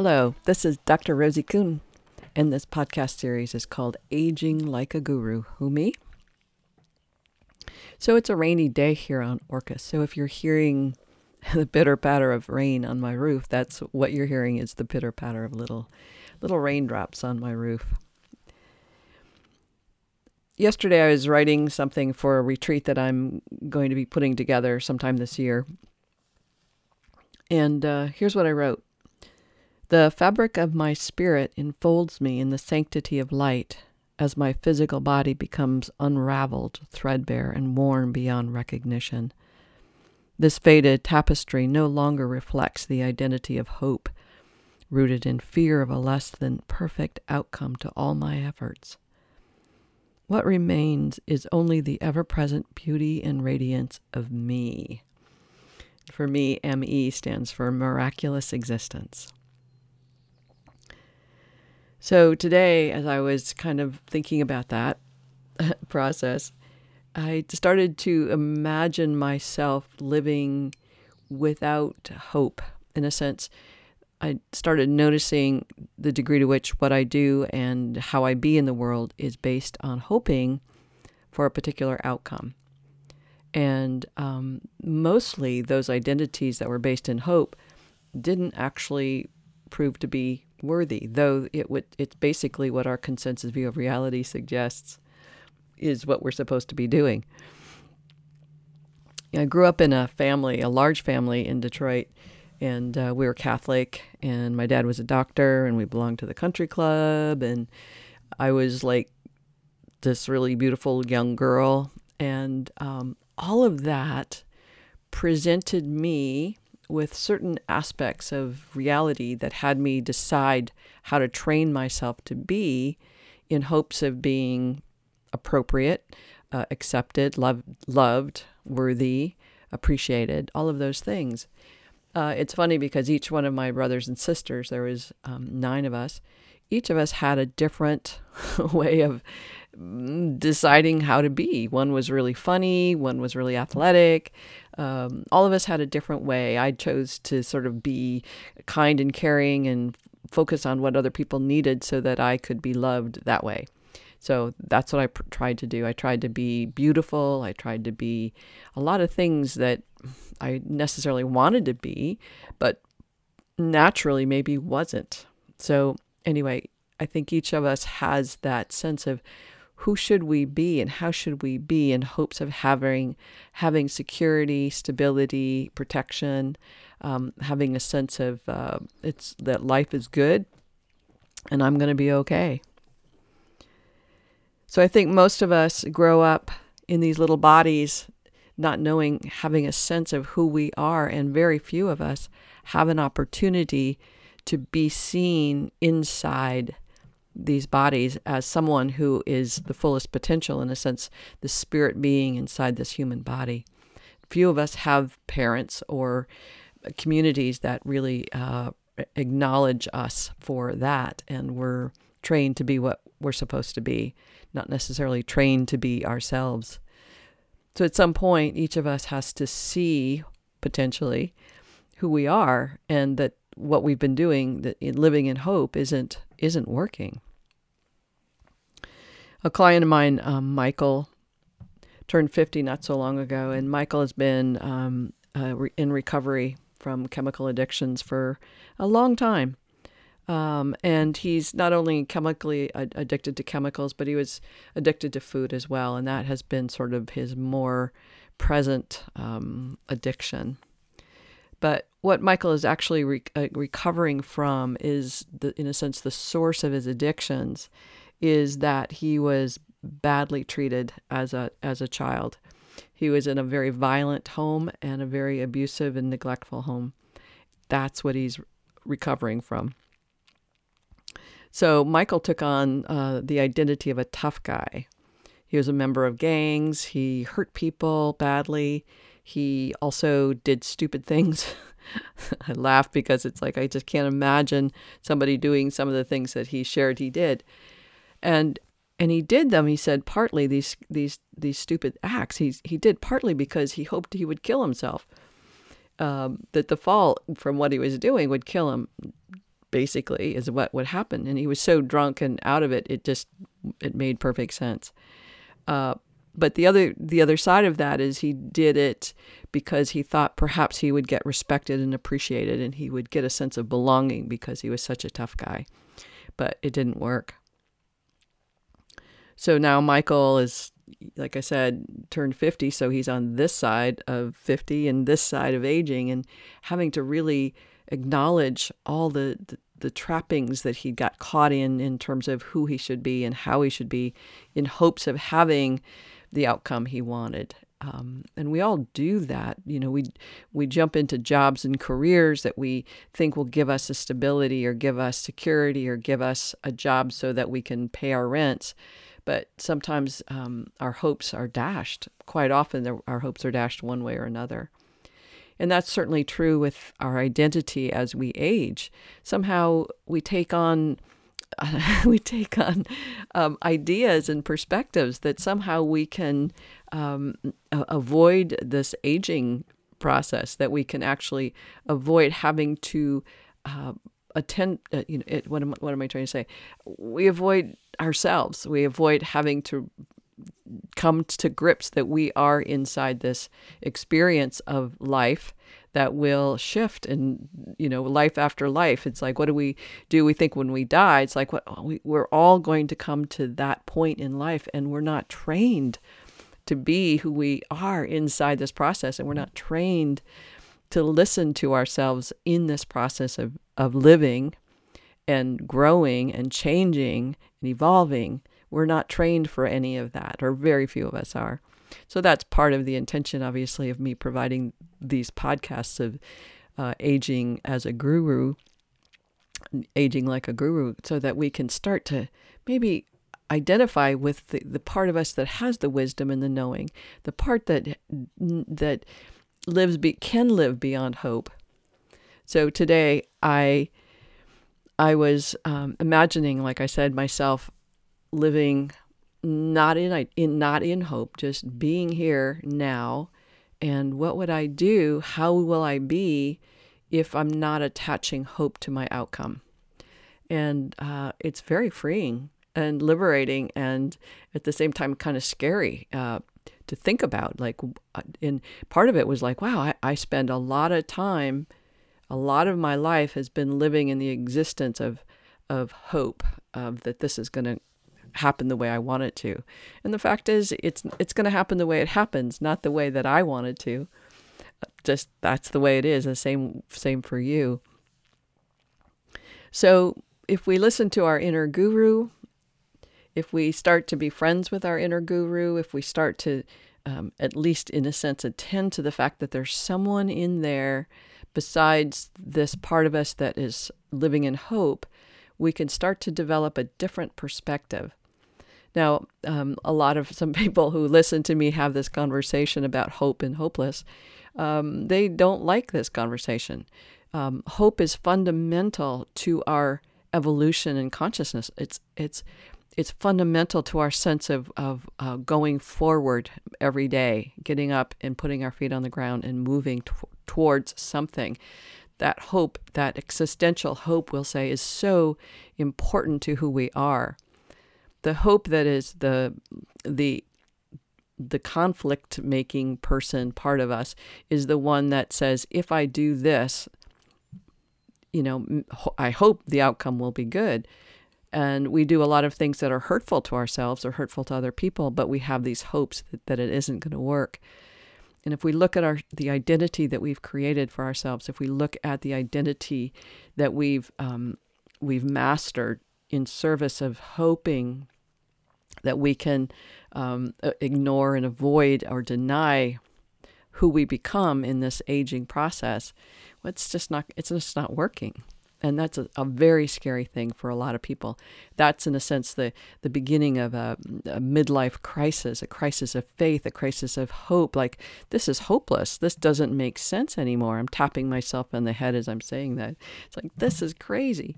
Hello, this is Dr. Rosie Kuhn, and this podcast series is called Aging Like a Guru. Who, me? So it's a rainy day here on Orcas. So if you're hearing the pitter patter of rain on my roof, that's what you're hearing, is the pitter patter of little raindrops on my roof. Yesterday I was writing something for a retreat that I'm going to be putting together sometime this year. And here's what I wrote. The fabric of my spirit enfolds me in the sanctity of light as my physical body becomes unraveled, threadbare, and worn beyond recognition. This faded tapestry no longer reflects the identity of hope, rooted in fear of a less than perfect outcome to all my efforts. What remains is only the ever-present beauty and radiance of me. For me, M.E. stands for miraculous existence. So today, as I was kind of thinking about that process, I started to imagine myself living without hope. In a sense, I started noticing the degree to which what I do and how I be in the world is based on hoping for a particular outcome. And mostly those identities that were based in hope didn't actually prove to be worthy, though it's basically what our consensus view of reality suggests is what we're supposed to be doing. I grew up in a large family in Detroit, and we were Catholic, and my dad was a doctor, and we belonged to the country club, and I was like this really beautiful young girl, and all of that presented me with certain aspects of reality that had me decide how to train myself to be in hopes of being appropriate, accepted, loved, worthy, appreciated, all of those things. It's funny because each one of my brothers and sisters, there was 9 of us, each of us had a different way of deciding how to be. One was really funny, one was really athletic. All of us had a different way. I chose to sort of be kind and caring and focus on what other people needed so that I could be loved that way. So that's what I tried to do. I tried to be beautiful. I tried to be a lot of things that I necessarily wanted to be, but naturally maybe wasn't. So anyway, I think each of us has that sense of who should we be and how should we be in hopes of having security, stability, protection, having a sense of it's that life is good and I'm going to be okay. So I think most of us grow up in these little bodies not knowing, having a sense of who we are, and very few of us have an opportunity to be seen inside these bodies as someone who is the fullest potential, in a sense, the spirit being inside this human body. Few of us have parents or communities that really acknowledge us for that, and we're trained to be what we're supposed to be, not necessarily trained to be ourselves. So at some point, each of us has to see, potentially, who we are, and that what we've been doing, that living in hope, isn't working. A client of mine, Michael, turned 50 not so long ago, and Michael has been in recovery from chemical addictions for a long time. And he's not only chemically addicted to chemicals, but he was addicted to food as well, and that has been sort of his more present addiction. But what Michael is actually recovering from is, in a sense, the source of his addictions is that he was badly treated as a child. He was in a very violent home and a very abusive and neglectful home. That's what he's recovering from. So Michael took on the identity of a tough guy. He was a member of gangs. He hurt people badly. He also did stupid things. I laugh because it's like I just can't imagine somebody doing some of the things that he shared he did. And he did them, he said, partly these stupid acts. He did partly because he hoped he would kill himself, that the fall from what he was doing would kill him. basically, is what would happen. And he was so drunk and out of it, it made perfect sense. But the other side of that is he did it because he thought perhaps he would get respected and appreciated, and he would get a sense of belonging because he was such a tough guy. But it didn't work. So now Michael is, like I said, turned 50, so he's on this side of 50 and this side of aging, and having to really acknowledge all the trappings that he got caught in terms of who he should be and how he should be, in hopes of having the outcome he wanted. And we all do that. You know, we jump into jobs and careers that we think will give us a stability or give us security or give us a job so that we can pay our rents. But sometimes our hopes are dashed. Quite often our hopes are dashed one way or another. And that's certainly true with our identity as we age. Somehow we take on ideas and perspectives that somehow we can avoid this aging process, that we can actually avoid having to attend. What am I trying to say? We avoid ourselves. We avoid having to come to grips that we are inside this experience of life that will shift, and life after life. It's like, what do? We think when we die, it's like, we're all going to come to that point in life, and we're not trained to be who we are inside this process, and we're not trained to listen to ourselves in this process of living and growing and changing and evolving. We're not trained for any of that, or very few of us are. So that's part of the intention, obviously, of me providing these podcasts of aging as a guru, aging like a guru, so that we can start to maybe identify with the part of us that has the wisdom and the knowing, the part that can live beyond hope. So today I was imagining, like I said, myself living not in hope, just being here now. And what would I do? How will I be if I'm not attaching hope to my outcome? And it's very freeing and liberating, and at the same time kind of scary to think about. Like, and part of it was like, wow, I spend a lot of time, a lot of my life has been living in the existence of hope, of that this is going to happen the way I want it to. And the fact is, it's going to happen the way it happens, not the way that I want it to. Just that's the way it is. The same for you. So if we listen to our inner guru, if we start to be friends with our inner guru, if we start to, at least in a sense, attend to the fact that there's someone in there besides this part of us that is living in hope, we can start to develop a different perspective. Now, some people who listen to me have this conversation about hope and hopeless. They don't like this conversation. Hope is fundamental to our evolution and consciousness. It's fundamental to our sense of going forward every day, getting up and putting our feet on the ground and moving towards something. That hope, that existential hope, we'll say, is so important to who we are. The hope that is the conflict-making person part of us is the one that says, if I do this, I hope the outcome will be good. And we do a lot of things that are hurtful to ourselves or hurtful to other people, but we have these hopes that it isn't going to work. And if we look at the identity that we've created for ourselves, if we look at the identity that we've mastered in service of hoping that we can ignore and avoid or deny who we become in this aging process, well, it's just not working. And that's a very scary thing for a lot of people. That's, in a sense, the beginning of a midlife crisis, a crisis of faith, a crisis of hope. Like, this is hopeless. This doesn't make sense anymore. I'm tapping myself on the head as I'm saying that. It's like, this is crazy.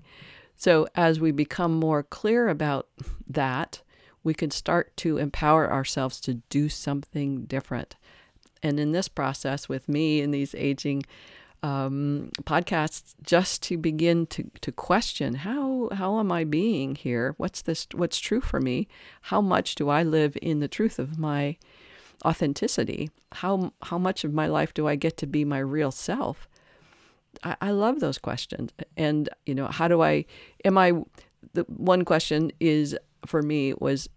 So as we become more clear about that, we can start to empower ourselves to do something different. And in this process with me in these aging podcasts just to begin to question how am I being here? What's this? What's true for me? How much do I live in the truth of my authenticity? How much of my life do I get to be my real self? I love those questions. And, you know, the one question is for me was,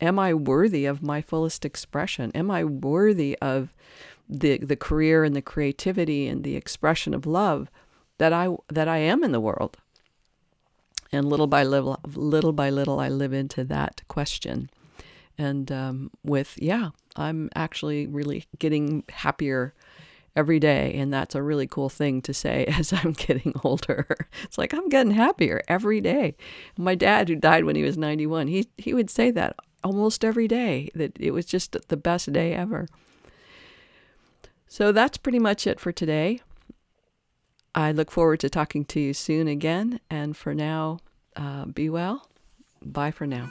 am I worthy of my fullest expression? Am I worthy of the career and the creativity and the expression of love that I am in the world? And little by little, I live into that question. And I'm actually really getting happier every day. And that's a really cool thing to say as I'm getting older. It's like, I'm getting happier every day. My dad, who died when he was 91, he would say that almost every day, that it was just the best day ever. So that's pretty much it for today. I look forward to talking to you soon again. And for now, be well. Bye for now.